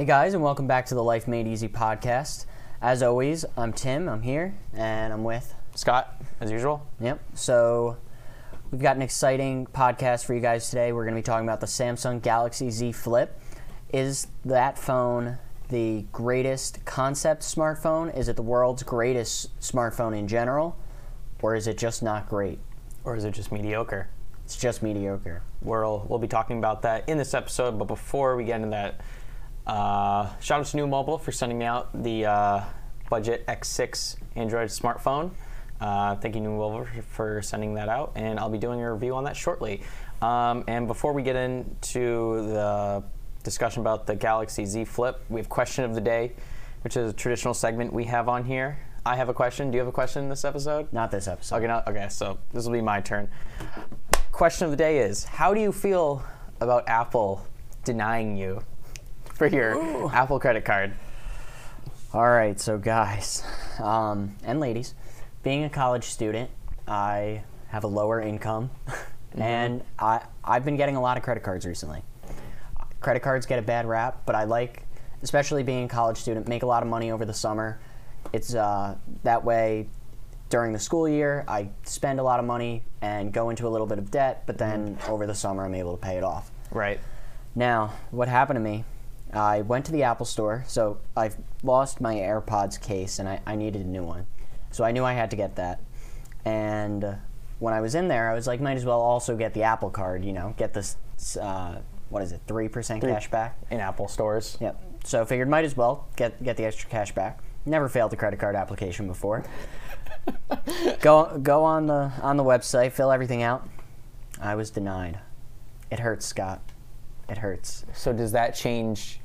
Hey guys, and welcome back to the Life Made Easy podcast. As always, I'm Tim, I'm here, and I'm with... Scott, as usual. Yep, so we've got an exciting podcast for you guys today. We're going to be talking about the Samsung Galaxy Z Flip. Is that phone the greatest concept smartphone? Is it the world's greatest smartphone in general? Or is it just not great? Or is it just mediocre? It's just mediocre. We'll be talking about that in this episode, but before we get into that, shout out to New Mobile for sending me out the Budget X6 Android smartphone. Thank you, New Mobile, for sending that out, and I'll be doing a review on that shortly. And before we get into the discussion about the Galaxy Z Flip, we have question of the day, which is a traditional segment we have on here. I have a question. Do you have a question in this episode? Not this episode. Okay, so this will be my turn. Question of the day is, how do you feel about Apple denying you for your Apple credit card? All right, so guys and ladies, being a college student, I have a lower income, and I've been getting a lot of credit cards recently. Credit cards get a bad rap, but I like, especially being a college student, make a lot of money over the summer. It's that way during the school year, I spend a lot of money and go into a little bit of debt, but then over the summer, I'm able to pay it off. Right. Now, what happened to me, I went to the Apple store, so I've lost my AirPods case, and I needed a new one. So I knew I had to get that. And when I was in there, I was like, might as well also get the Apple card, you know, get this, what is it, 3% cash back? In Apple stores. Yep. So I figured might as well get the extra cash back. Never failed a credit card application before. Go on the website, fill everything out. I was denied. It hurts, Scott. It hurts. So does that change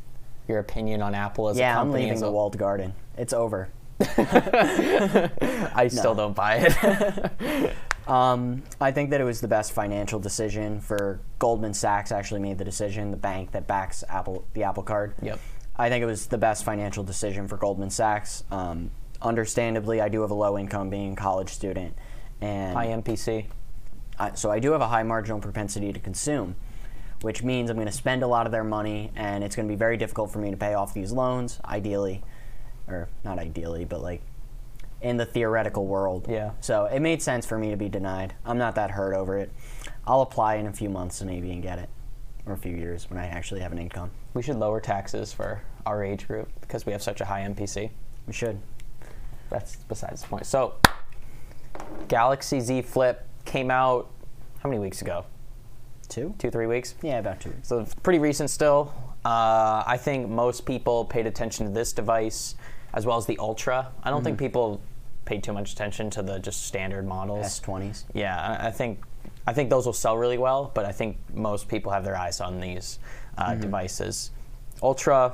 your opinion on Apple as a company? Yeah, I'm leaving the walled garden. It's over. I still don't buy it. I think that it was the best financial decision for Goldman Sachs. Actually made the decision, the bank that backs Apple, the Apple card. Yep. I think it was the best financial decision for Goldman Sachs. Understandably, I do have a low income being a college student, and high MPC. So I do have a high marginal propensity to consume, which means I'm going to spend a lot of their money, and it's going to be very difficult for me to pay off these loans. Ideally, or not ideally, but like in the theoretical world. Yeah. So it made sense for me to be denied. I'm not that hurt over it. I'll apply in a few months maybe and get it, or a few years when I actually have an income. We should lower taxes for our age group because we have such a high MPC. We should. That's besides the point. So Galaxy Z Flip came out how many weeks ago? Two, 3 weeks? Yeah, about 2 weeks. So pretty recent still. I think most people paid attention to this device as well as the Ultra. I don't think people paid too much attention to the just standard models. S20s. Yeah, I think those will sell really well, but I think most people have their eyes on these devices. Ultra,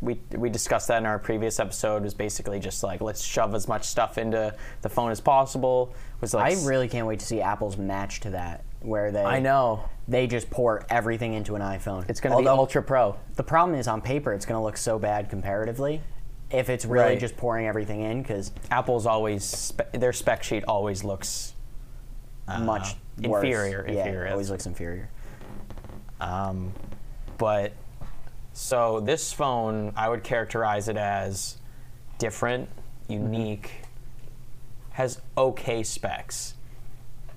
we discussed that in our previous episode, was basically just like, let's shove as much stuff into the phone as possible. Was like, I really can't wait to see Apple's match to that, where they they just pour everything into an iPhone. It's going to be Ultra Pro. The problem is, on paper, it's going to look so bad comparatively if it's really just pouring everything in, because Apple's always, their spec sheet always looks much inferior. Worse. Inferior. Yeah, always looks inferior. But, so this phone, I would characterize it as different, unique, has okay specs.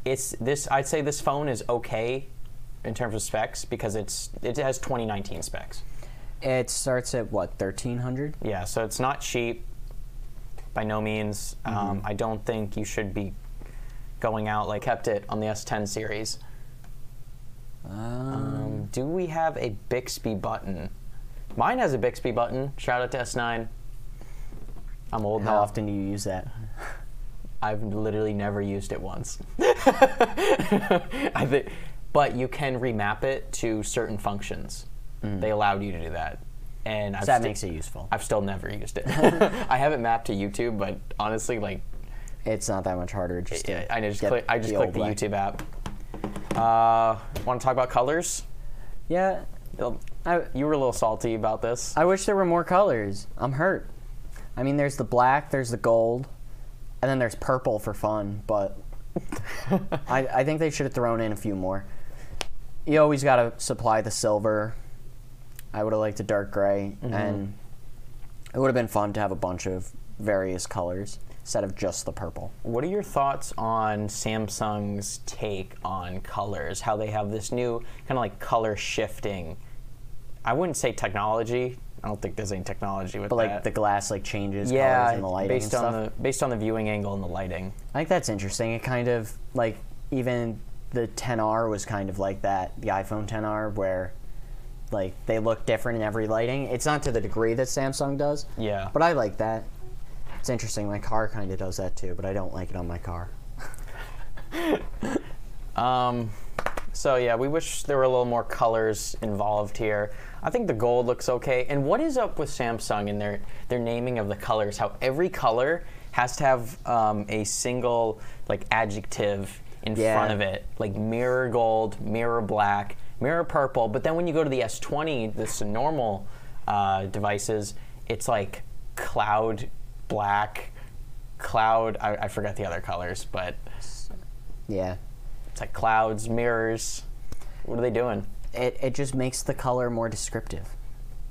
I'd say this phone is okay in terms of specs because it has 2019 specs. It starts at what, 1300? Yeah, so it's not cheap by no means. I don't think you should be going out like kept it on the S10 series. Do we have a Bixby button? Mine has a Bixby button. Shout out to S9. I'm old now. How often do you use that? I've literally never used it once. But you can remap it to certain functions. They allowed you to do that. And so that makes it useful. I've still never used it. I haven't mapped to YouTube, but honestly, like, it's not that much harder. I just click the YouTube app. Want to talk about colors? Yeah. You were a little salty about this. I wish there were more colors. I'm hurt. I mean, there's the black, there's the gold. And then there's purple for fun, but I think they should have thrown in a few more. You always got to supply the silver. I would have liked a dark gray, and it would have been fun to have a bunch of various colors instead of just the purple. What are your thoughts on Samsung's take on colors? How they have this new kind of like color shifting, I wouldn't say technology, I don't think there's any technology with that. But like the glass like changes colors and the lighting and stuff. Based on the viewing angle and the lighting. I think that's interesting. It kind of like even the 10R was kind of like that, the iPhone 10R, where like they look different in every lighting. It's not to the degree that Samsung does. Yeah. But I like that. It's interesting. My car kind of does that too, but I don't like it on my car. So yeah, we wish there were a little more colors involved here. I think the gold looks okay. And what is up with Samsung and their naming of the colors? How every color has to have a single like adjective in front of it, like mirror gold, mirror black, mirror purple. But then when you go to the S20, this normal devices, it's like cloud black, cloud. I forgot the other colors, but yeah. It's like clouds, mirrors. What are they doing? It just makes the color more descriptive.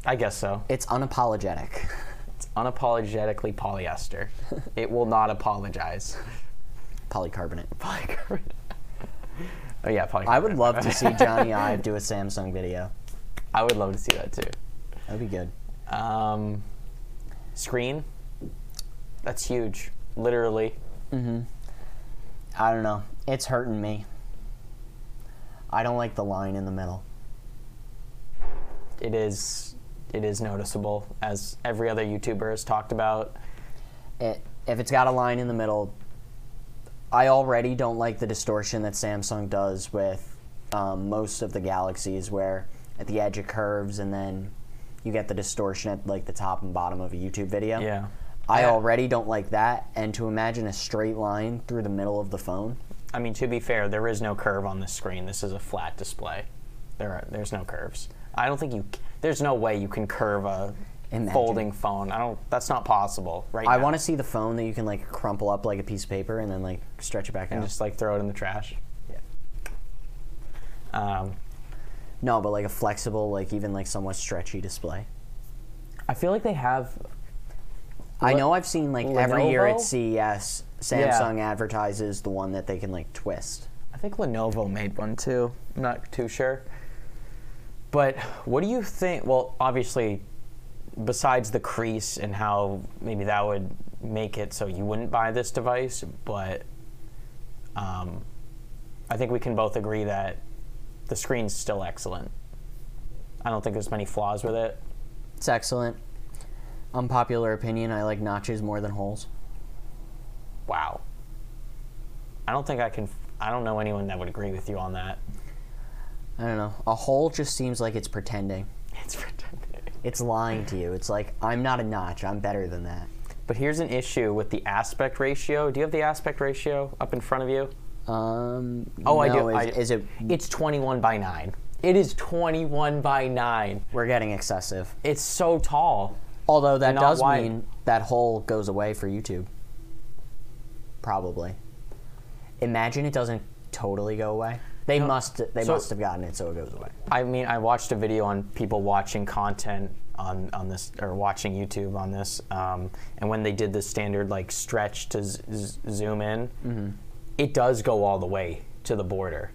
I guess so. It's unapologetic. It's unapologetically polyester. It will not apologize. Polycarbonate. Polycarbonate. Oh yeah, polycarbonate. I would love to see Johnny Ive do a Samsung video. I would love to see that too. That'd be good. Screen. That's huge. Literally. I don't know. It's hurting me. I don't like the line in the middle. It is noticeable, as every other YouTuber has talked about. If it's got a line in the middle, I already don't like the distortion that Samsung does with most of the Galaxies, where at the edge it curves and then you get the distortion at like the top and bottom of a YouTube video. Yeah. I already don't like that, and to imagine a straight line through the middle of the phone. I mean, to be fair, there is no curve on this screen. This is a flat display. There's no curves. I don't think there's no way you can curve a folding phone. That's not possible right now. I want to see the phone that you can like crumple up like a piece of paper and then like stretch it back out. And just like throw it in the trash. Yeah. No, but like a flexible, like even like somewhat stretchy display. I feel like they have... I know I've seen like Lenovo? Every year at CES, Samsung advertises the one that they can like twist. I think Lenovo made one too. I'm not too sure. But what do you think? Well, obviously, besides the crease and how maybe that would make it so you wouldn't buy this device, but I think we can both agree that the screen's still excellent. I don't think there's many flaws with it. It's excellent. Unpopular opinion, I like notches more than holes. Wow. I don't know anyone that would agree with you on that. I don't know. A hole just seems like it's pretending. It's pretending. It's lying to you. It's like, I'm not a notch. I'm better than that. But here's an issue with the aspect ratio. Do you have the aspect ratio up in front of you? Oh, no, I do. It's 21 by 9. It is 21 by 9. We're getting excessive. It's so tall. Although that does mean that hole goes away for YouTube. Probably. Imagine it doesn't totally go away. They must have gotten it so it goes away. I mean, I watched a video on people watching content on this, or watching YouTube on this, and when they did the standard like stretch to zoom in, it does go all the way to the border.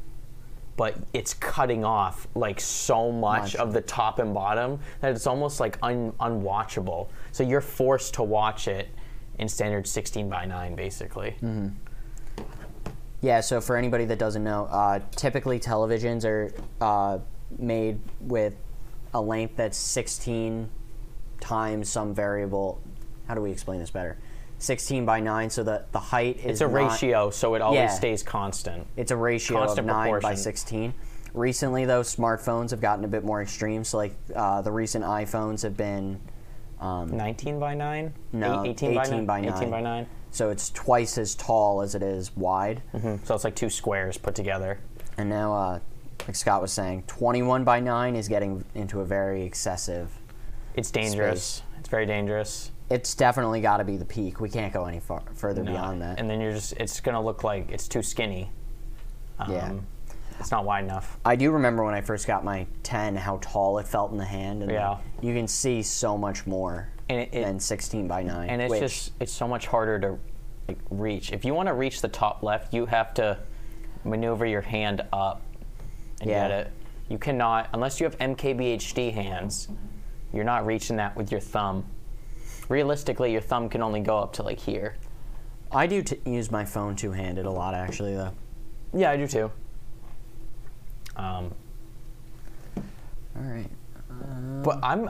But it's cutting off like so much of the top and bottom that it's almost like unwatchable. So you're forced to watch it in standard 16 by 9, basically. Yeah, so for anybody that doesn't know, typically televisions are made with a length that's 16 times some variable. How do we explain this better? 16 by 9, so the height is ratio, so it always stays constant. It's a ratio constant of 9 by 16. Recently, though, smartphones have gotten a bit more extreme, so like the recent iPhones have been... 19 by 9? No, 18 by 9. 18 by 9. So it's twice as tall as it is wide. So it's like two squares put together. And now, like Scott was saying, 21 by 9 is getting into a very excessive It's dangerous. Space. It's very dangerous. It's definitely got to be the peak. We can't go any further beyond that. And then it's going to look like it's too skinny. Yeah. It's not wide enough. I do remember when I first got my 10, how tall it felt in the hand. And yeah. You can see so much more than 16 by 9. And it's so much harder to reach. If you want to reach the top left, you have to maneuver your hand up and get it. You cannot, unless you have MKBHD hands, you're not reaching that with your thumb. Realistically, your thumb can only go up to like here. I do use my phone two-handed a lot, actually, though. Yeah, I do too. All right. But I'm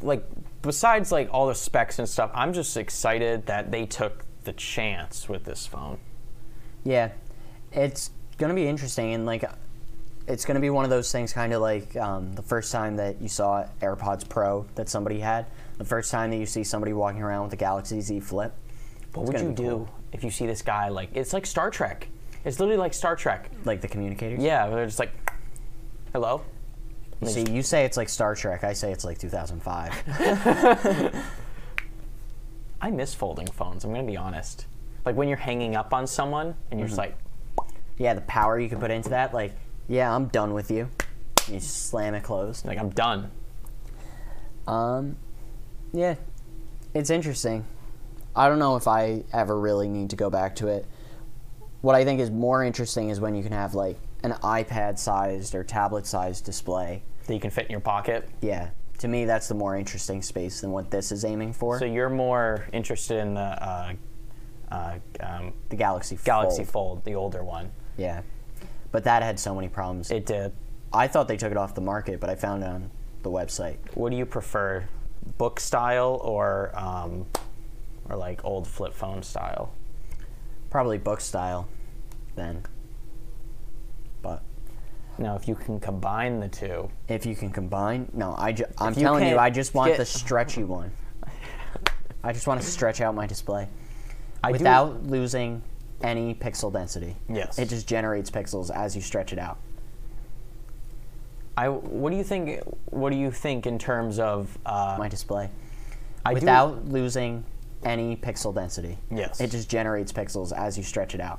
like, besides like all the specs and stuff, I'm just excited that they took the chance with this phone. Yeah, it's gonna be interesting, and like, it's gonna be one of those things, kind of like the first time that you saw AirPods Pro that somebody had, the first time that you see somebody walking around with a Galaxy Z Flip. What would you do if you see this guy? Like, it's like Star Trek. It's literally like Star Trek. Like the communicators? Yeah, they're just like, hello? See, you say it's like Star Trek. I say it's like 2005. I miss folding phones, I'm going to be honest. Like when you're hanging up on someone and you're just like... Yeah, the power you can put into that. Like, yeah, I'm done with you. You just slam it closed. Like, I'm done. Yeah, it's interesting. I don't know if I ever really need to go back to it. What I think is more interesting is when you can have like an iPad-sized or tablet-sized display that you can fit in your pocket. Yeah, to me that's the more interesting space than what this is aiming for. So you're more interested in the Galaxy Fold, the older one. Yeah, but that had so many problems. It did. I thought they took it off the market, but I found it on the website. What do you prefer, book style or like old flip phone style? Probably book style, then. But now, if you can combine the two, I'm telling you, I just want the stretchy one. I just want to stretch out my display without losing any pixel density. Yes, it just generates pixels as you stretch it out. What do you think? What do you think in terms of my display? Without losing any pixel density. Yes. It just generates pixels as you stretch it out.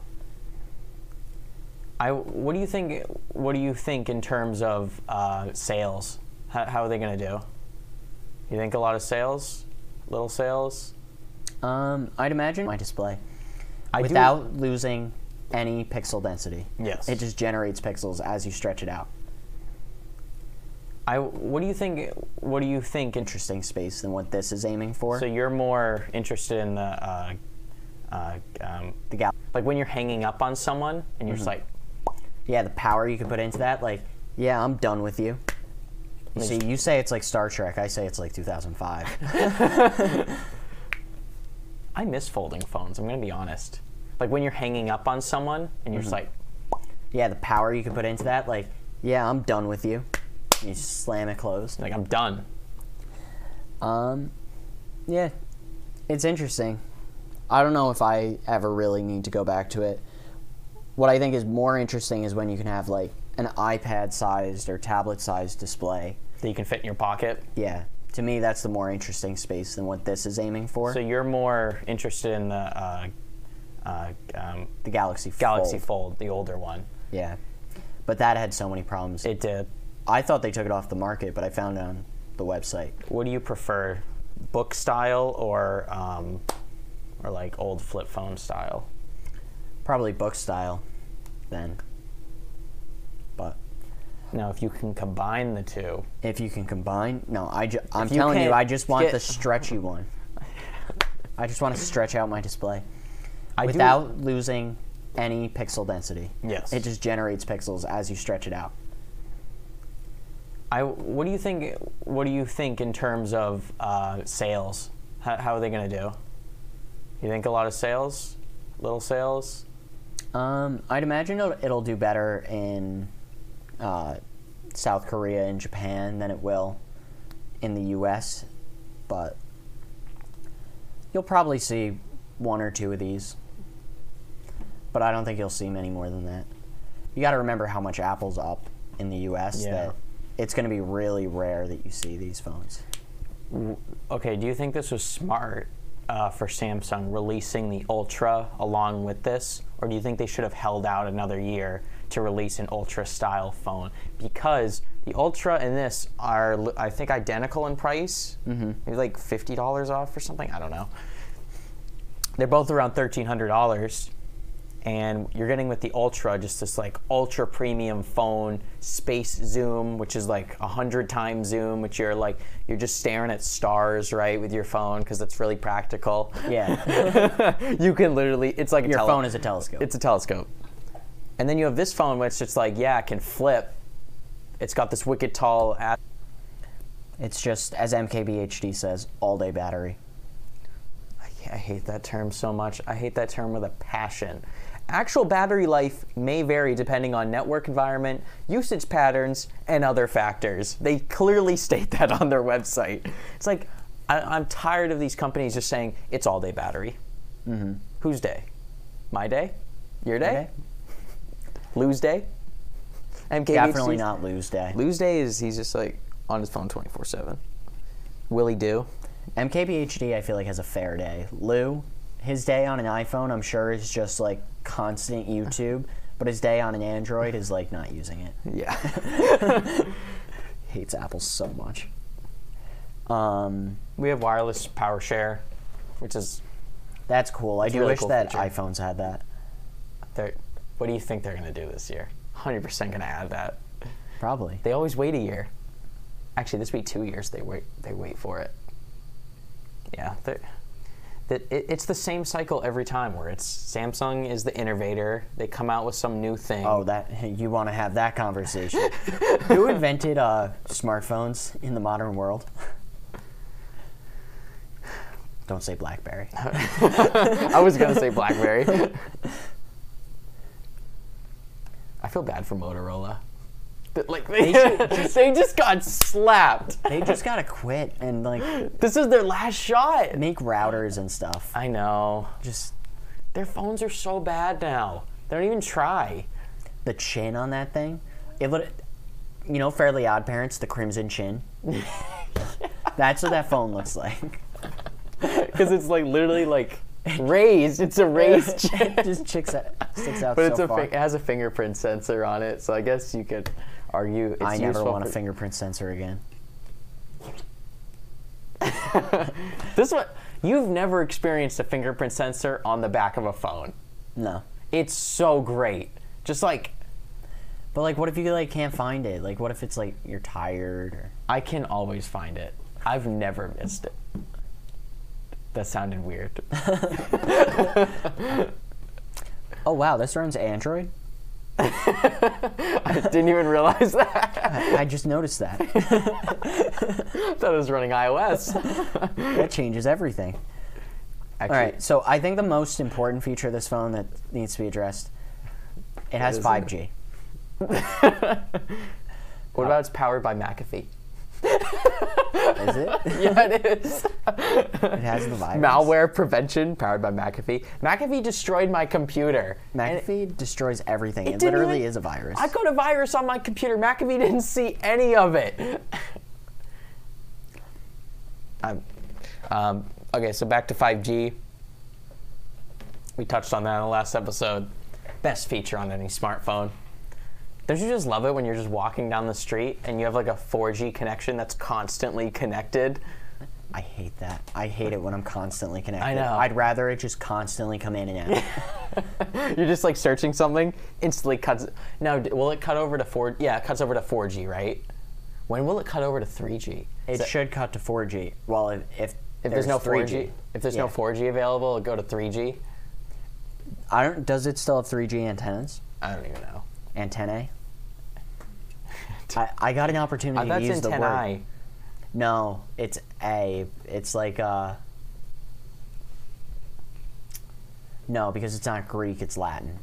What do you think in terms of sales? How are they going to do? You think a lot of sales? Little sales? I'd imagine my display. Without losing any pixel density. Yes. It just generates pixels as you stretch it out. What do you think interesting space than what this is aiming for? So you're more interested in the like when you're hanging up on someone and you're just like, yeah, the power you can put into that. Like, yeah, I'm done with you. See, you say it's like Star Trek. I say it's like 2005. I miss folding phones, I'm gonna be honest. Like when you're hanging up on someone and you're just like, yeah, the power you can put into that. Like, yeah, I'm done with you. You just slam it closed. Like, I'm done. Yeah, it's interesting. I don't know if I ever really need to go back to it. What I think is more interesting is when you can have like an iPad-sized or tablet-sized display that you can fit in your pocket. Yeah, to me that's the more interesting space than what this is aiming for. So you're more interested in the Galaxy Fold, the older one. Yeah, but that had so many problems. It did. I thought they took it off the market, but I found it on the website. What do you prefer, book style or like old flip phone style? Probably book style, then. But now, if you can combine the two, I'm telling you, I just want the stretchy one. I just want to stretch out my display without losing any pixel density. Yes, it just generates pixels as you stretch it out. What do you think in terms of sales? How are they going to do? You think a lot of sales? Little sales? I'd imagine it'll do better in South Korea and Japan than it will in the U.S. But you'll probably see one or two of these. But I don't think you'll see many more than that. You got to remember how much Apple's up in the U.S. Yeah. It's going to be really rare that you see these phones. Okay, do you think this was smart for Samsung releasing the Ultra along with this? Or do you think they should have held out another year to release an Ultra style phone, because the Ultra and this are, I think, identical in price. Mm-hmm. Maybe like $50 off or something. I don't know. They're both around $1,300, and you're getting with the Ultra just this like ultra premium phone, space zoom, which is like 100 times zoom, which you're just staring at stars, right, with your phone, because that's really practical. Yeah. You can literally, it's like your phone is a telescope. It's a telescope. And then you have this phone, which it's like, yeah, it can flip. It's got this wicked tall app. It's just, as MKBHD says, all day battery. I hate that term so much. I hate that term with a passion. Actual battery life may vary depending on network environment, usage patterns, and other factors. They clearly state that on their website. It's like, I'm tired of these companies just saying, it's all day battery. Mm-hmm. Whose day? My day? Your day? Lou's day? Definitely not Lou's day. Lou's day is he's just like on his phone 24/7. Will he do? MKBHD, I feel like, has a fair day. Lou, his day on an iPhone, I'm sure, is just like constant YouTube, but his day on an Android is like not using it. Yeah. Hates Apple so much. We have wireless power share, which is... That's cool. I do wish that iPhones had that. What do you think they're going to do this year? 100% going to add that. Probably. They always wait a year. Actually, this would be 2 years they wait for it. Yeah, it's the same cycle every time, where it's Samsung is the innovator. They come out with some new thing. Oh, you want to have that conversation. Who invented smartphones in the modern world? Don't say BlackBerry. I was going to say BlackBerry. I feel bad for Motorola. Like they just got slapped. They just gotta quit, and like this is their last shot. Make routers and stuff. I know. Just their phones are so bad now. They don't even try. The chin on that thing, you know, Fairly Odd Parents, the crimson chin. That's what that phone looks like. Because it's like literally like raised. It's a raised chin. It just sticks out. But it's it has a fingerprint sensor on it, so I guess you could. I never want a fingerprint sensor again. This one, you've never experienced a fingerprint sensor on the back of a phone. No. It's so great. Just like, but like, what if you like can't find it? Like, what if it's like you're tired? Or I can always find it. I've never missed it. That sounded weird. Oh wow, this runs Android. I didn't even realize that. I just noticed that. I thought it was running iOS. That changes everything. Actually, all right, so I think the most important feature of this phone that needs to be addressed, it has 5G. What about it's powered by McAfee? Is it? Yeah, it is. It has the virus. Malware prevention powered by McAfee. McAfee destroyed my computer. McAfee destroys everything. It literally is a virus. I got a virus on my computer. McAfee didn't see any of it. Okay, so back to 5G. We touched on that in the last episode. Best feature on any smartphone. Don't you just love it when you're just walking down the street and you have like a 4G connection that's constantly connected? I hate that. I hate it when I'm constantly connected. I know. I'd rather it just constantly come in and out. You're just like searching something, instantly cuts. Now, will it cut over to 4G? Yeah, it cuts over to 4G, right? When will it cut over to 3G? It should cut to 4G. Well, if there's no 3G, if there's no 4G available, it'll go to 3G. Does it still have 3G antennas? I don't even know. Antennae? I got an opportunity to use the word. No, it's a. It's like a. No, because it's not Greek, it's Latin.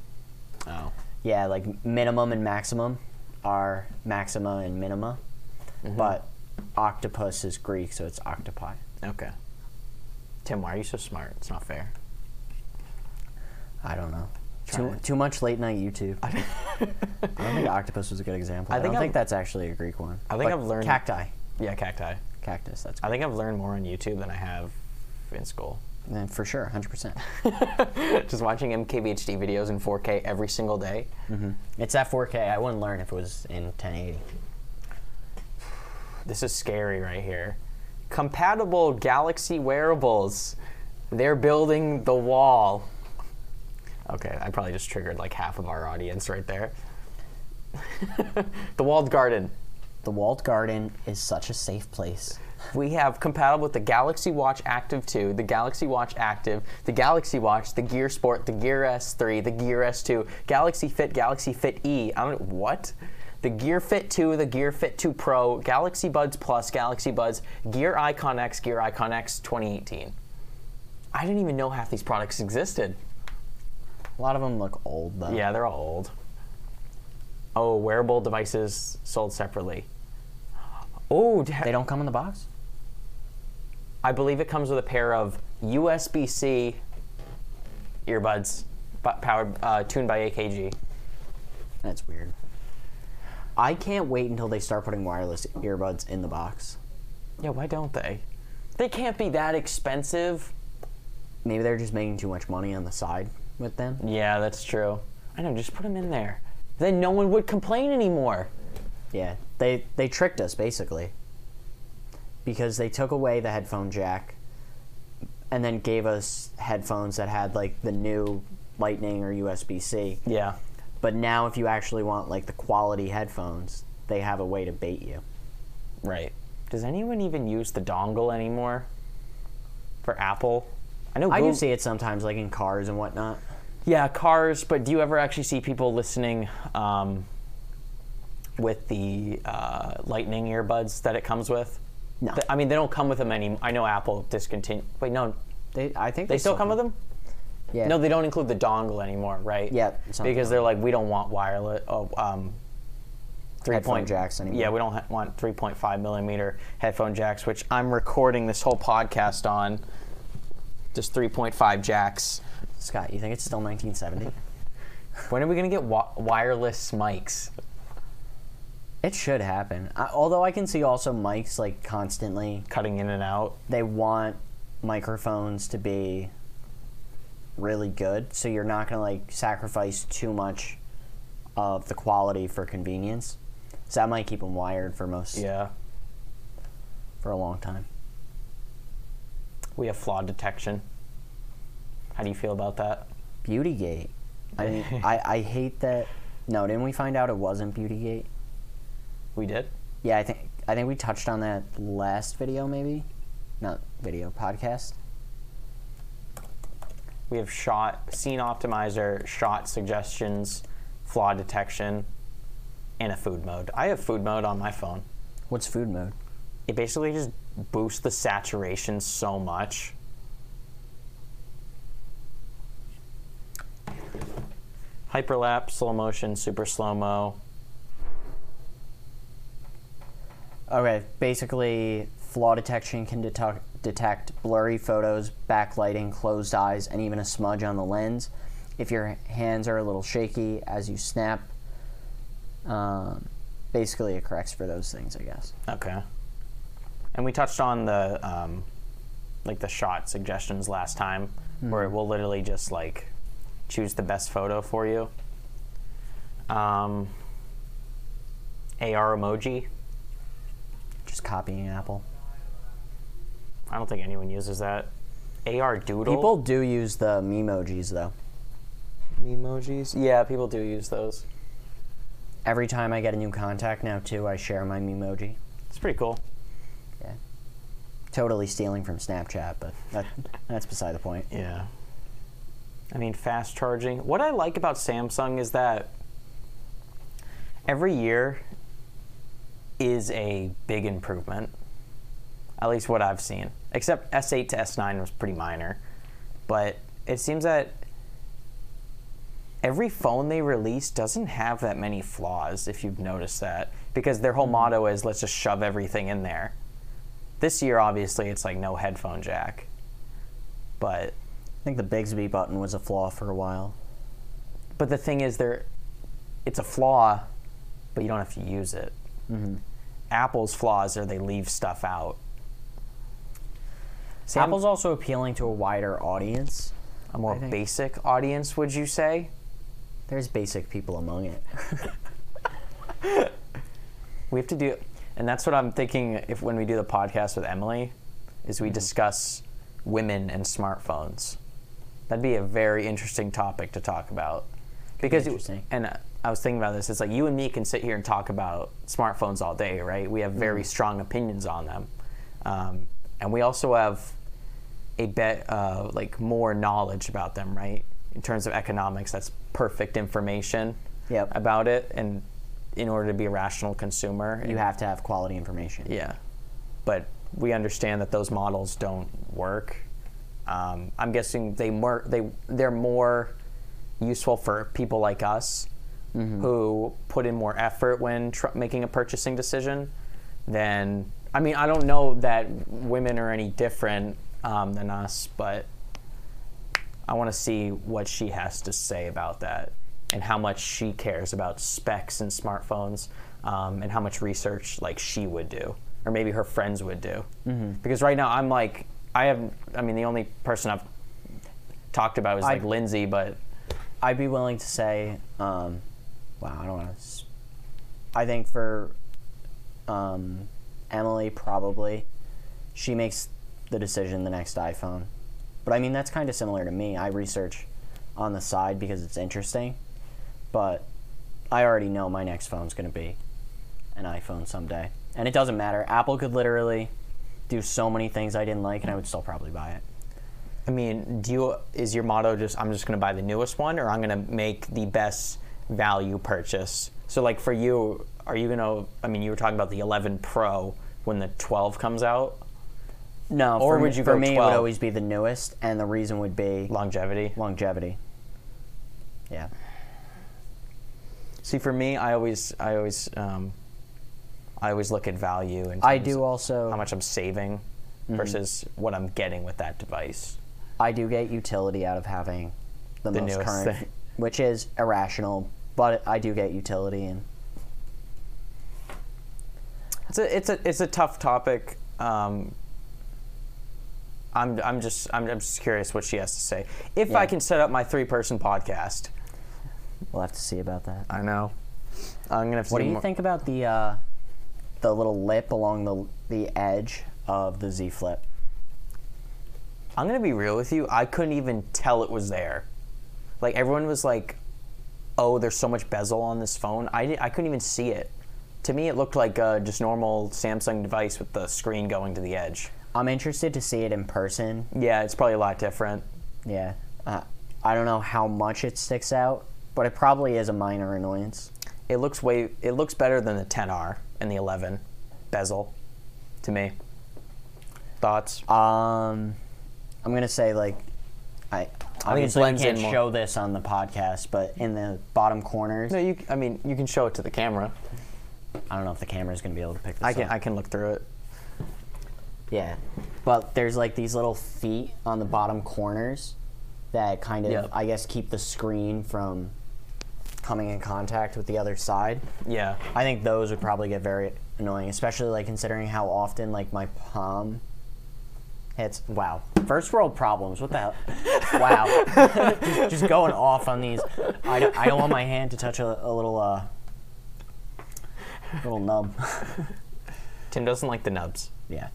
Oh. Yeah, like minimum and maximum are maxima and minima. Mm-hmm. But octopus is Greek, so it's octopi. Okay. Tim, why are you so smart? It's not fair. I don't know. Too much late night YouTube. I don't think octopus was a good example. I don't think that's actually a Greek one. I think I've learned cacti. Yeah, cacti. Cactus. That's. Great. I think I've learned more on YouTube than I have in school. For sure, 100%. Just watching MKBHD videos in 4K every single day. Mm-hmm. It's at 4K. I wouldn't learn if it was in 1080. This is scary right here. Compatible Galaxy wearables. They're building the wall. Okay, I probably just triggered like half of our audience right there. The walled garden. The walled garden is such a safe place. We have compatible with the Galaxy Watch Active 2, the Galaxy Watch Active, the Galaxy Watch, the Gear Sport, the Gear S3, the Gear S2, Galaxy Fit E. I don't know, what? The Gear Fit 2, the Gear Fit 2 Pro, Galaxy Buds Plus, Galaxy Buds, Gear Icon X, Gear Icon X 2018. I didn't even know half these products existed. A lot of them look old, though. Yeah, they're all old. Oh, wearable devices sold separately. Oh, they don't come in the box? I believe it comes with a pair of USB-C earbuds powered, tuned by AKG. That's weird. I can't wait until they start putting wireless earbuds in the box. Yeah, why don't they? They can't be that expensive. Maybe they're just making too much money on the side with them. Yeah, that's true. I know, just put them in there. Then no one would complain anymore. Yeah, they tricked us, basically. Because they took away the headphone jack and then gave us headphones that had, like, the new Lightning or USB-C. Yeah. But now if you actually want, like, the quality headphones, they have a way to bait you. Right. Does anyone even use the dongle anymore for Apple? I know I do see it sometimes, like, in cars and whatnot. Yeah, cars, but do you ever actually see people listening with the Lightning earbuds that it comes with? No. I mean, they don't come with them anymore. I know Apple discontinued. Wait, no. I think they still come with them? Yeah. No, they don't include the dongle anymore, right? Yeah. Because they're like, we don't want wireless. Oh, headphone jacks anymore. Yeah, we don't want 3.5 millimeter headphone jacks, which I'm recording this whole podcast on. Just 3.5 jacks. Scott, you think it's still 1970? When are we going to get wireless mics? It should happen. Although I can see also mics like constantly cutting in and out. They want microphones to be really good, so you're not going to like sacrifice too much of the quality for convenience. So that might keep them wired for most. Yeah. For a long time. We have flaw detection. How do you feel about that? Beautygate. I mean, I hate that. No, didn't we find out it wasn't Beautygate? We did? Yeah, I think we touched on that last video, maybe. Not video, podcast. We have shot, scene optimizer, shot suggestions, flaw detection, and a food mode. I have food mode on my phone. What's food mode? It basically just boosts the saturation so much. Hyperlapse, slow motion, super slow-mo. Okay, basically, flaw detection can detect blurry photos, backlighting, closed eyes, and even a smudge on the lens. If your hands are a little shaky as you snap, basically it corrects for those things, I guess. Okay. And we touched on the like the shot suggestions last time, where it will literally just like choose the best photo for you. AR emoji. Just copying Apple. I don't think anyone uses that. AR doodle. People do use the memojis though. Memojis? Yeah, people do use those. Every time I get a new contact now too, I share my memoji. It's pretty cool. Yeah. Totally stealing from Snapchat, but that's beside the point. Yeah. I mean, fast charging. What I like about Samsung is that every year is a big improvement, at least what I've seen. Except S8 to S9 was pretty minor. But it seems that every phone they release doesn't have that many flaws, if you've noticed that, because their whole motto is, let's just shove everything in there. This year, obviously, it's like no headphone jack. But I think the Bixby button was a flaw for a while. But the thing is, it's a flaw, but you don't have to use it. Mm-hmm. Apple's flaws are they leave stuff out. See, Apple's also appealing to a wider audience. A more basic audience, would you say? There's basic people among it. We have to do, and that's what I'm thinking if when we do the podcast with Emily, is we discuss women and smartphones. That'd be a very interesting topic to talk about. Because I was thinking about this, it's like you and me can sit here and talk about smartphones all day, right? We have very strong opinions on them. And we also have a bit like more knowledge about them, right? In terms of economics, that's perfect information about it. And in order to be a rational consumer, you have to have quality information. Yeah. But we understand that those models don't work. I'm guessing they're more useful for people like us who put in more effort when making a purchasing decision than, I mean, I don't know that women are any different than us, but I want to see what she has to say about that and how much she cares about specs and smartphones and how much research like she would do or maybe her friends would do. Because right now I'm like, I mean, the only person I've talked about is like Lindsay, but I'd be willing to say, I think for Emily, probably, she makes the decision the next iPhone. But I mean, that's kind of similar to me. I research on the side because it's interesting, but I already know my next phone's going to be an iPhone someday. And it doesn't matter. Apple could literally do so many things I didn't like, and I would still probably buy it. I mean, is your motto just, I'm just going to buy the newest one, or I'm going to make the best value purchase? So, like, for you, are you going to, I mean, you were talking about the 11 Pro when the 12 comes out? No, or would you go 12? For me, it would always be the newest, and the reason would be... Longevity? Longevity. Yeah. See, for me, I always look at value and I do also how much I'm saving versus what I'm getting with that device. I do get utility out of having the most current thing, which is irrational, but I do get utility in. It's a tough topic. I'm just curious what she has to say. If I can set up my 3-person podcast, we'll have to see about that. I know. I'm gonna have to. What do you think about the little lip along the edge of the Z Flip? I'm going to be real with you. I couldn't even tell it was there. Like, everyone was like, oh, there's so much bezel on this phone. I couldn't even see it. To me, it looked like a just normal Samsung device with the screen going to the edge. I'm interested to see it in person. Yeah, it's probably a lot different. Yeah. I don't know how much it sticks out, but it probably is a minor annoyance. It looks better than the 10R and the 11 bezel to me. Thoughts? I'm gonna say, like, I can't show this on the podcast, but in the bottom corners. No, you can show it to the camera. I don't know if the camera's gonna be able to pick this up. I can look through it. Yeah, but there's like these little feet on the bottom corners that kind of I guess keep the screen from coming in contact with the other side. Yeah, I think those would probably get very annoying, especially like considering how often like my palm hits. Wow, first world problems. What the hell? Wow, just going off on these. I don't want my hand to touch a little nub. Tim doesn't like the nubs. Yeah,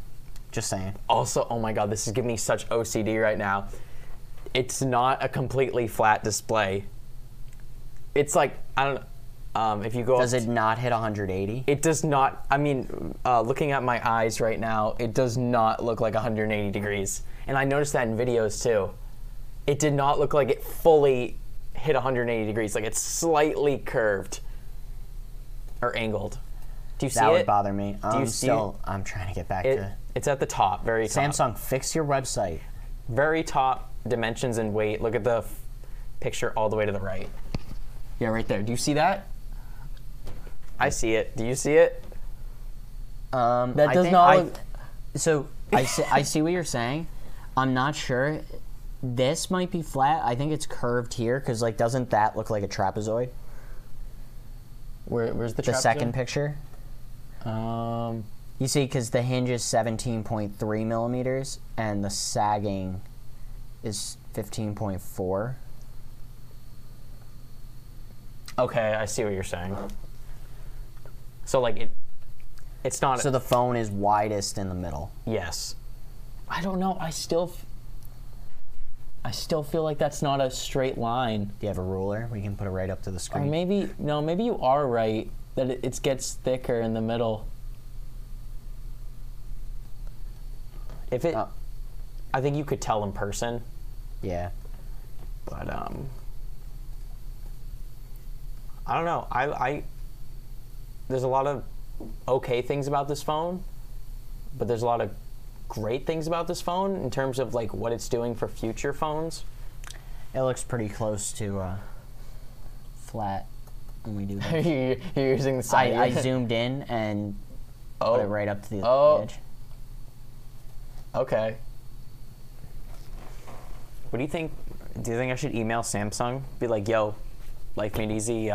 just saying. Also, oh my God, this is giving me such OCD right now. It's not a completely flat display. It's like, I don't know. If you go does it not hit 180? It does not. I mean, looking at my eyes right now, it does not look like 180 degrees. And I noticed that in videos too. It did not look like it fully hit 180 degrees. Like, it's slightly curved or angled. Do you see it? That would bother me. I'm trying to get back to it. It's at the top, very top. Samsung, fix your website. Very top, dimensions and weight. Look at the picture all the way to the right. Yeah, right there. Do you see that? I see it. Do you see it? That does not look... So, I see what you're saying. I'm not sure. This might be flat. I think it's curved here, because, like, doesn't that look like a trapezoid? Where's the trapezoid? The second picture. You see, because the hinge is 17.3 millimeters and the sagging is 15.4. Okay, I see what you're saying. So, like, it's not... So the phone is widest in the middle. Yes. I don't know. I still feel like that's not a straight line. Do you have a ruler? We can put it right up to the screen. Or maybe... No, maybe you are right that it gets thicker in the middle. If it... I think you could tell in person. Yeah. But, I don't know. There's a lot of okay things about this phone, but there's a lot of great things about this phone in terms of like what it's doing for future phones. It looks pretty close to flat when we do that. You're using the side. I zoomed in and put it right up to the edge. Okay. What do you think? Do you think I should email Samsung? Be like, yo, like made easy.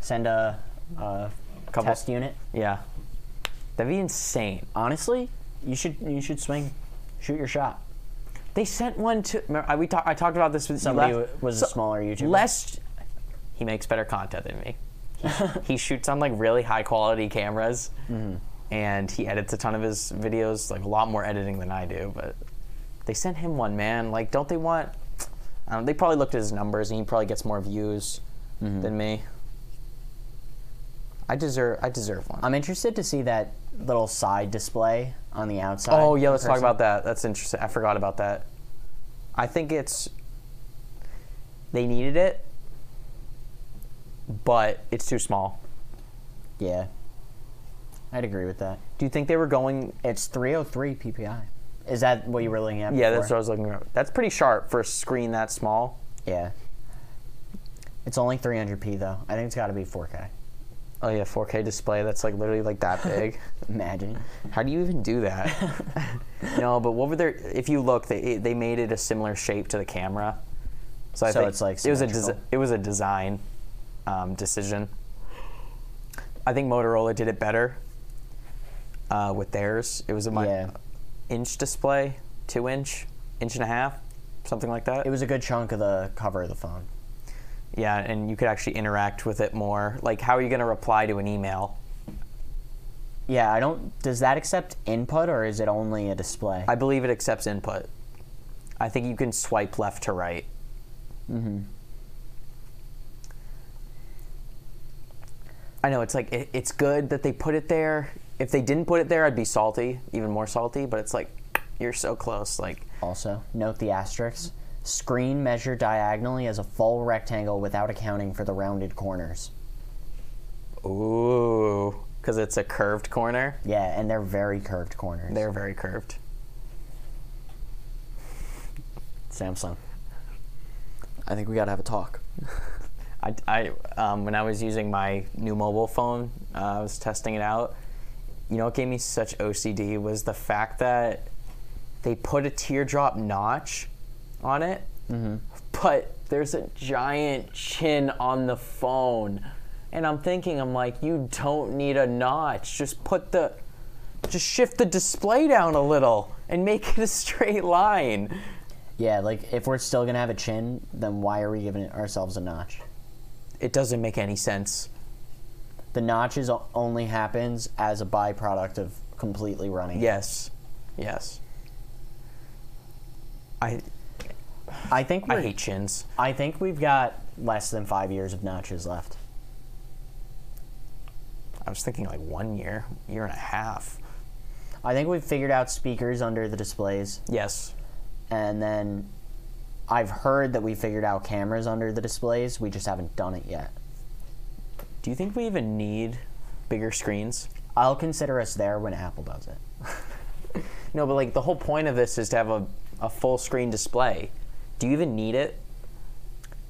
Send a couple test unit. Yeah, that'd be insane. Honestly, you should swing, shoot your shot. They sent one to. Remember, I talked about this with somebody who was a smaller YouTuber. He makes better content than me. He shoots on like really high quality cameras, and he edits a ton of his videos. Like a lot more editing than I do, but. They sent him one, man. Like, don't they want... they probably looked at his numbers, and he probably gets more views than me. I deserve one. I'm interested to see that little side display on the outside. Oh, yeah, let's talk about that. That's interesting. I forgot about that. I think it's... They needed it, but it's too small. Yeah. I'd agree with that. Do you think they were going... It's 303 PPI. Is that what you were looking at before? Yeah, that's what I was looking at. That's pretty sharp for a screen that small. Yeah. It's only 300p, though. I think it's got to be 4K. Oh, yeah, 4K display. That's, like, literally, like, that big. Imagine. How do you even do that? No, but what were their... If you look, they made it a similar shape to the camera. So, I think it's, like, it was a design decision. I think Motorola did it better with theirs. It was a... inch display, 2 inch, inch and a half, something like that. It was a good chunk of the cover of the phone. Yeah, and you could actually interact with it more. Like, how are you going to reply to an email? Yeah, I don't... Does that accept input, or is it only a display? I believe it accepts input. I think you can swipe left to right. I know, it's like, it's good that they put it there. If they didn't put it there, I'd be salty, even more salty. But it's like, you're so close. Like. Also, note the asterisks. Screen measured diagonally as a full rectangle without accounting for the rounded corners. Ooh, because it's a curved corner? Yeah, and they're very curved corners. They're very curved. Samsung. I think we got to have a talk. When I was using my new mobile phone, I was testing it out. You know what gave me such OCD was the fact that they put a teardrop notch on it, but there's a giant chin on the phone. And I'm like, you don't need a notch. Just shift the display down a little and make it a straight line. Yeah, like if we're still gonna have a chin, then why are we giving ourselves a notch? It doesn't make any sense. The notches only happens as a byproduct of completely running. Yes, yes. I hate chins. I think we've got less than 5 years of notches left. I was thinking like 1 year, year and a half. I think we've figured out speakers under the displays. Yes. And then I've heard that we figured out cameras under the displays. We just haven't done it yet. Do you think we even need bigger screens? I'll consider us there when Apple does it. No, but like the whole point of this is to have a full screen display. Do you even need it?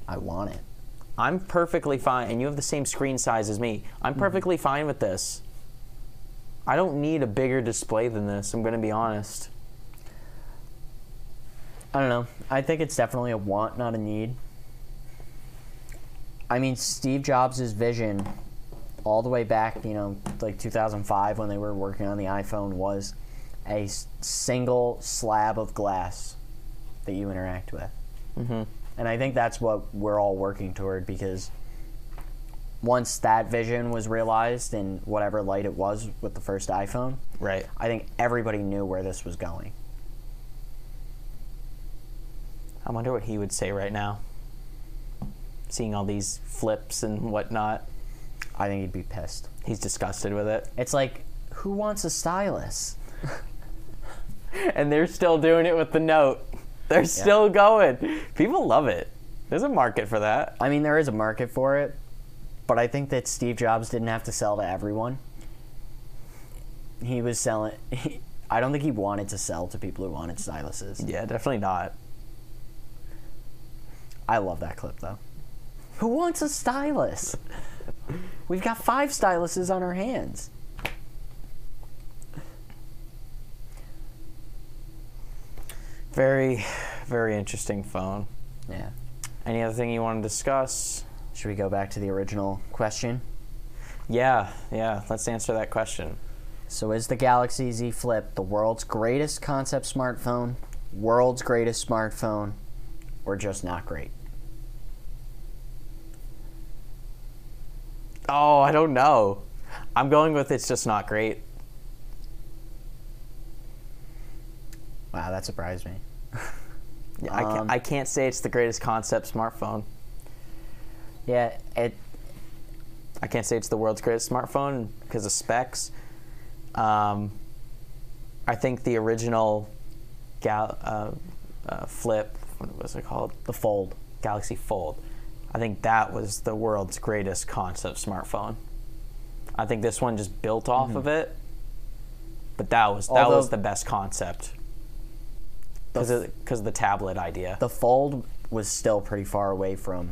I want it. I'm perfectly fine, and you have the same screen size as me. I'm perfectly fine with this. I don't need a bigger display than this, I'm going to be honest. I don't know. I think it's definitely a want, not a need. I mean, Steve Jobs' vision all the way back, you know, like 2005 when they were working on the iPhone, was a single slab of glass that you interact with. Mm-hmm. And I think that's what we're all working toward, because once that vision was realized in whatever light it was with the first iPhone, right, I think everybody knew where this was going. I wonder what he would say right now, seeing all these flips and whatnot. I think he'd be pissed. He's disgusted with it. It's like, who wants a stylus? And they're still doing it with the Note. They're still going. People love it. There's a market for that. I mean, there is a market for it, but I think that Steve Jobs didn't have to sell to everyone. He was selling... I don't think he wanted to sell to people who wanted styluses. Yeah, definitely not. I love that clip, though. Who wants a stylus? We've got 5 styluses on our hands. Very, very interesting phone. Yeah. Any other thing you want to discuss? Should we go back to the original question? Yeah. Let's answer that question. So is the Galaxy Z Flip the world's greatest concept smartphone, world's greatest smartphone, or just not great? Oh, I don't know. I'm going with it's just not great. Wow, that surprised me. Yeah, I can't say it's the greatest concept smartphone. Yeah, I can't say it's the world's greatest smartphone because of specs. I think the original Flip, what was it called? The Fold. Galaxy Fold. I think that was the world's greatest concept smartphone. I think this one just built off of it, but that was the best concept. Because of the tablet idea. The Fold was still pretty far away from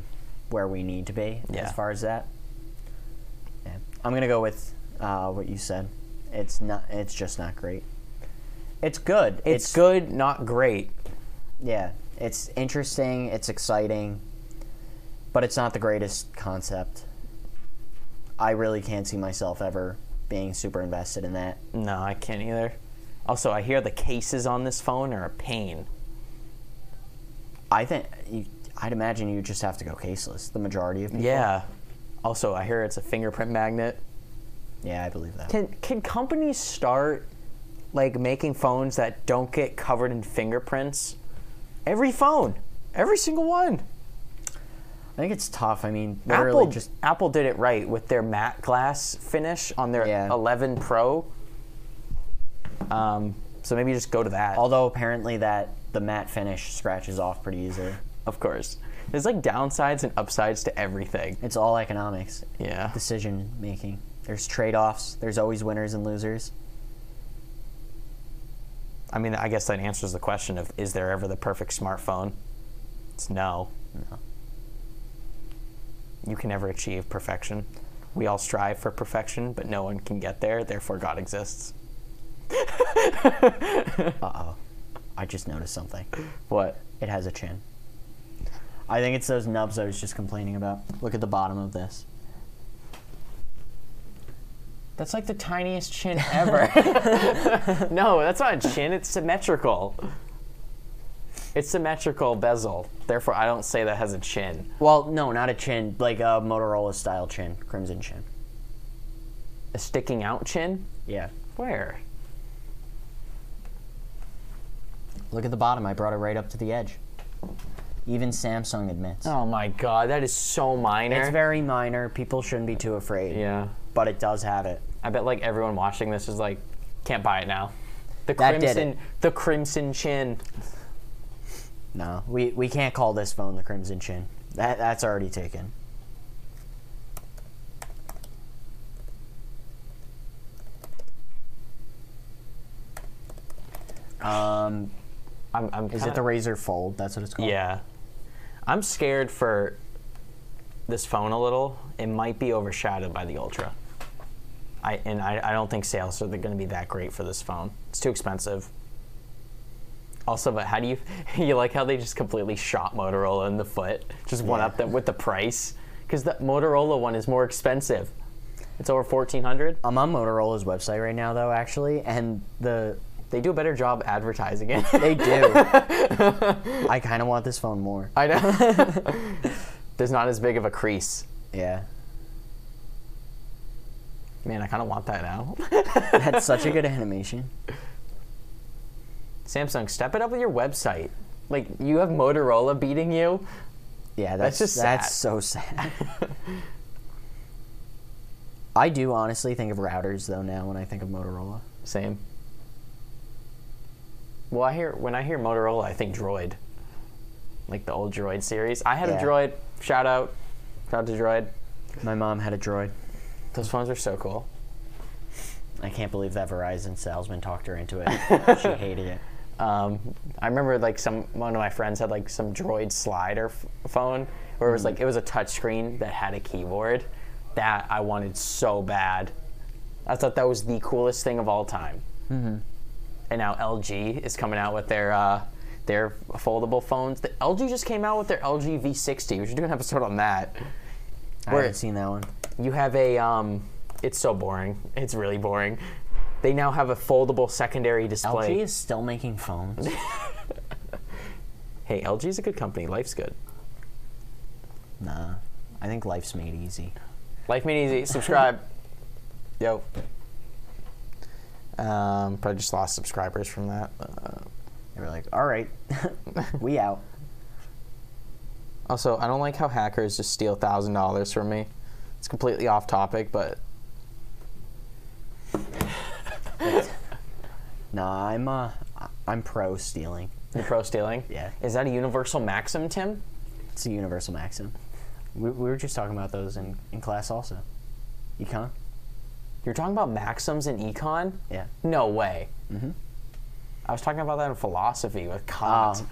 where we need to be as far as that. Yeah. I'm going to go with what you said. It's just not great. It's good. It's good, not great. Yeah. It's interesting. It's exciting. But it's not the greatest concept. I really can't see myself ever being super invested in that. No, I can't either. Also, I hear the cases on this phone are a pain. I'd imagine you just have to go caseless, the majority of people. Yeah. Also, I hear it's a fingerprint magnet. Yeah, I believe that. Can companies start, like, making phones that don't get covered in fingerprints? Every phone. Every single one. I think it's tough. I mean, Apple did it right with their matte glass finish on their 11 Pro. So maybe just go to that. Although apparently the matte finish scratches off pretty easily. Of course. There's like downsides and upsides to everything. It's all economics. Yeah. Decision making. There's trade-offs. There's always winners and losers. I mean, I guess that answers the question of, is there ever the perfect smartphone? It's no. No. You can never achieve perfection. We all strive for perfection, but no one can get there. Therefore, God exists. Uh-oh. I just noticed something. What? It has a chin. I think it's those nubs I was just complaining about. Look at the bottom of this. That's like the tiniest chin ever. No, that's not a chin. It's symmetrical. It's symmetrical bezel. Therefore, I don't say that has a chin. Well, no, not a chin. Like a Motorola-style chin. Crimson chin. A sticking out chin? Yeah. Where? Look at the bottom. I brought it right up to the edge. Even Samsung admits. Oh, my God. That is so minor. It's very minor. People shouldn't be too afraid. Yeah. But it does have it. I bet, like, everyone watching this is like, can't buy it now. The crimson chin. No. We can't call this phone the crimson chin. That's already taken. Is it the Razer Fold? That's what it's called? Yeah. I'm scared for this phone a little. It might be overshadowed by the Ultra. I don't think sales are going to be that great for this phone. It's too expensive. Also, but how do you... You like how they just completely shot Motorola in the foot? Just one-up them with the price? Because the Motorola one is more expensive. It's over 1,400. I'm on Motorola's website right now, though, actually, and they do a better job advertising it. They do. I kind of want this phone more. I know. There's not as big of a crease. Yeah. Man, I kind of want that now. That's such a good animation. Samsung, step it up with your website. Like, you have Motorola beating you. Yeah, that's so sad. I do honestly think of routers, though, now when I think of Motorola. Same. Well, when I hear Motorola, I think Droid. Like the old Droid series. I had a Droid. Shout out to Droid. My mom had a Droid. Those phones are so cool. I can't believe that Verizon salesman talked her into it. She hated it. I remember like one of my friends had like some Droid Slider phone where it was like it was a touchscreen that had a keyboard. That I wanted so bad. I thought that was the coolest thing of all time. Mm-hmm. And now LG is coming out with their foldable phones. The LG just came out with their LG V60. We should do an episode on that. I haven't seen that one. You have a it's so boring. It's really boring. They now have a foldable secondary display. LG is still making phones. Hey, LG is a good company. Life's good. Nah, I think life's made easy. Life made easy. Subscribe. Yo. But I just lost subscribers from that. They were like, all right, we out. Also, I don't like how hackers just steal $1,000 from me. It's completely off topic, but. Nah, I'm pro stealing. You're pro stealing? Yeah. Is that a universal maxim, Tim? It's a universal maxim. We were just talking about those in class also. Econ. You're talking about maxims in econ? Yeah. No way. Mm-hmm. I was talking about that in philosophy with Kant.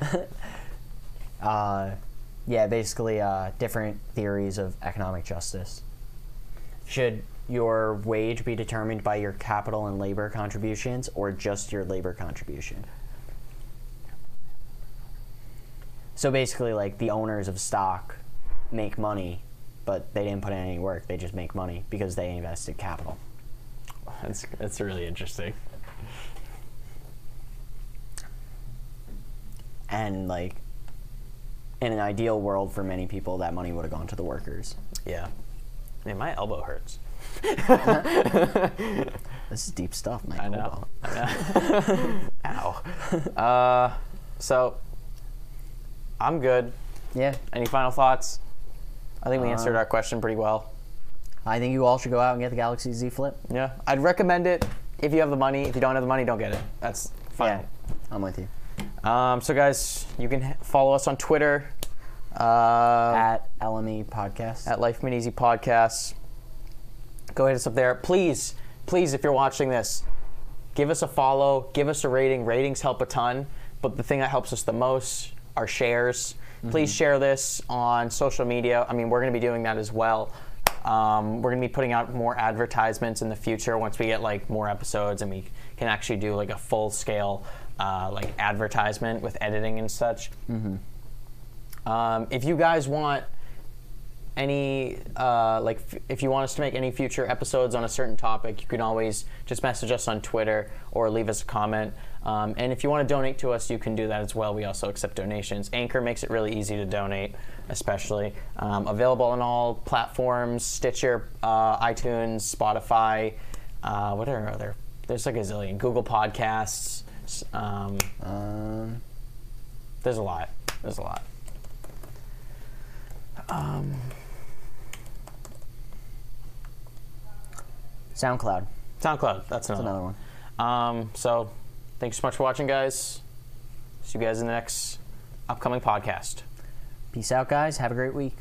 Yeah, basically different theories of economic justice. Should your wage be determined by your capital and labor contributions or just your labor contribution? So basically, like, the owners of stock make money, but they didn't put in any work. They just make money because they invested capital. That's really interesting. And like in an ideal world for many people, that money would have gone to the workers. Yeah. Man, my elbow hurts. This is deep stuff, my elbow. I know. Ow. So I'm good. Yeah. Any final thoughts? I think we answered our question pretty well. I think you all should go out and get the Galaxy Z Flip. Yeah. I'd recommend it if you have the money. If you don't have the money, don't get it. That's fine. Yeah, I'm with you. So, guys, you can follow us on Twitter. At LME Podcast. At Life Made Easy Podcast. Go hit us up there. Please, please, if you're watching this, give us a follow. Give us a rating. Ratings help a ton. But the thing that helps us the most are shares. Please share this on social media. I mean, we're going to be doing that as well. We're going to be putting out more advertisements in the future once we get like more episodes and we can actually do like a full scale like advertisement with editing and such. Mm-hmm. If you guys want any if you want us to make any future episodes on a certain topic, you can always just message us on Twitter or leave us a comment. And if you want to donate to us, you can do that as well. We also accept donations. Anchor makes it really easy to donate, especially. Available on all platforms, Stitcher, iTunes, Spotify, what are other? There's like a zillion. Google Podcasts. There's a lot. There's a lot. SoundCloud. SoundCloud. That's another one. So thanks so much for watching, guys. See you guys in the next upcoming podcast. Peace out, guys. Have a great week.